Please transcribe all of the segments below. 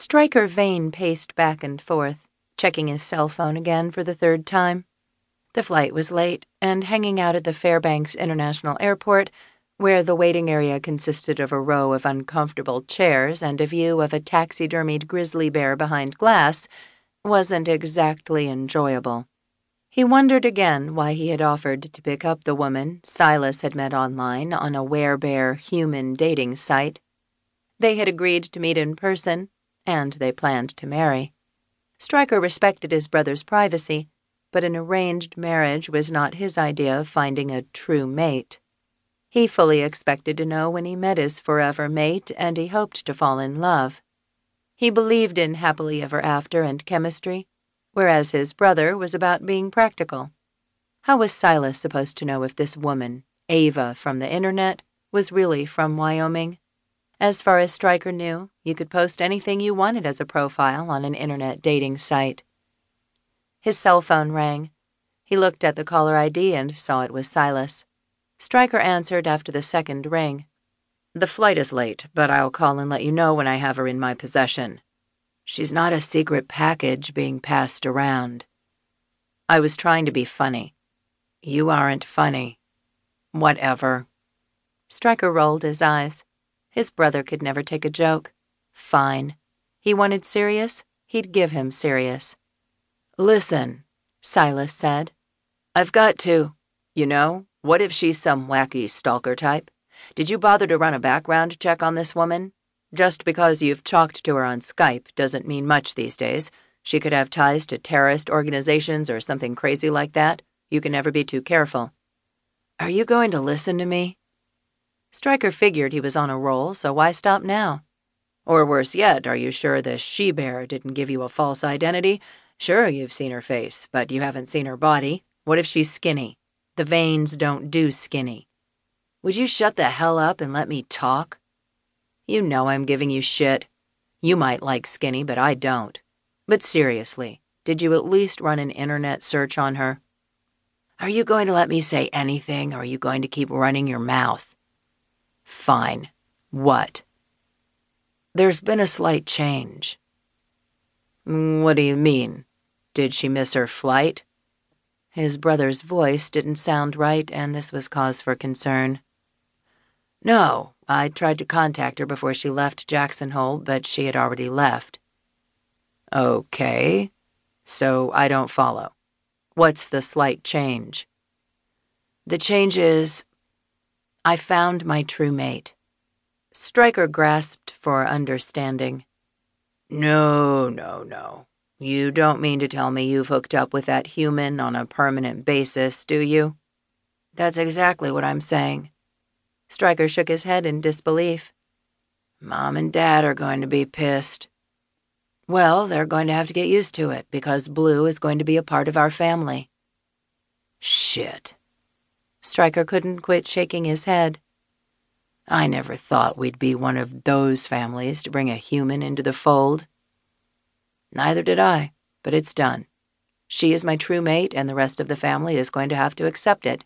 Stryker Vane paced back and forth, checking his cell phone again for the third time. The flight was late, and hanging out at the Fairbanks International Airport, where the waiting area consisted of a row of uncomfortable chairs and a view of a taxidermied grizzly bear behind glass, wasn't exactly enjoyable. He wondered again why he had offered to pick up the woman Silas had met online on a werebear human dating site. They had agreed to meet in person, and they planned to marry. Stryker respected his brother's privacy, but an arranged marriage was not his idea of finding a true mate. He fully expected to know when he met his forever mate, and he hoped to fall in love. He believed in happily ever after and chemistry, whereas his brother was about being practical. How was Silas supposed to know if this woman, Ava from the internet, was really from Wyoming? As far as Stryker knew, you could post anything you wanted as a profile on an internet dating site. His cell phone rang. He looked at the caller ID and saw it was Silas. Stryker answered after the second ring. "The flight is late, but I'll call and let you know when I have her in my possession. She's not a secret package being passed around." I was trying to be funny. "You aren't funny." "Whatever." Stryker rolled his eyes. His brother could never take a joke. Fine. He wanted serious, he'd give him serious. "Listen," Silas said. "I've got to, you know. What if she's some wacky stalker type? Did you bother to run a background check on this woman? Just because you've talked to her on Skype doesn't mean much these days. She could have ties to terrorist organizations or something crazy like that. You can never be too careful." "Are you going to listen to me?" Stryker figured he was on a roll, so why stop now? "Or worse yet, are you sure this she-bear didn't give you a false identity? Sure, you've seen her face, but you haven't seen her body. What if she's skinny? The veins don't do skinny." "Would you shut the hell up and let me talk?" "You know I'm giving you shit. You might like skinny, but I don't. But seriously, did you at least run an internet search on her?" "Are you going to let me say anything, or are you going to keep running your mouth?" "Fine. What?" "There's been a slight change." "What do you mean? Did she miss her flight?" His brother's voice didn't sound right, and this was cause for concern. "No, I tried to contact her before she left Jackson Hole, but she had already left." "Okay, so I don't follow. What's the slight change?" "The change is, I found my true mate." Stryker grasped for understanding. No. "You don't mean to tell me you've hooked up with that human on a permanent basis, do you?" "That's exactly what I'm saying." Stryker shook his head in disbelief. "Mom and Dad are going to be pissed." "Well, they're going to have to get used to it, because Blue is going to be a part of our family." "Shit." Stryker couldn't quit shaking his head. "I never thought we'd be one of those families to bring a human into the fold." "Neither did I, but it's done. She is my true mate, and the rest of the family is going to have to accept it.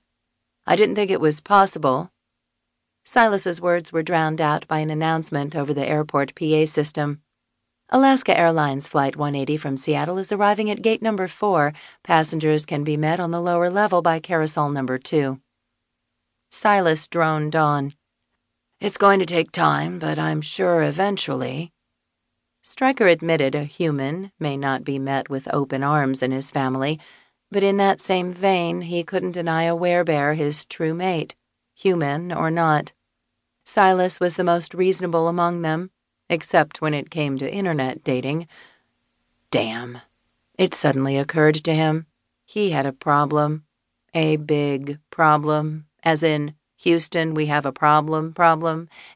I didn't think it was possible." Silas's words were drowned out by an announcement over the airport PA system. "Alaska Airlines Flight 180 from Seattle is arriving at gate number 4. Passengers can be met on the lower level by carousel number 2. Silas droned on. "It's going to take time, but I'm sure eventually." Stryker admitted a human may not be met with open arms in his family, but in that same vein he couldn't deny a werebear his true mate, human or not. Silas was the most reasonable among them, except when it came to internet dating. Damn. It suddenly occurred to him. He had a problem. A big problem, as in, Houston, we have a problem,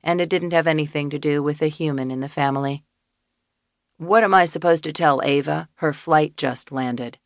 and it didn't have anything to do with a human in the family. "What am I supposed to tell Ava? Her flight just landed.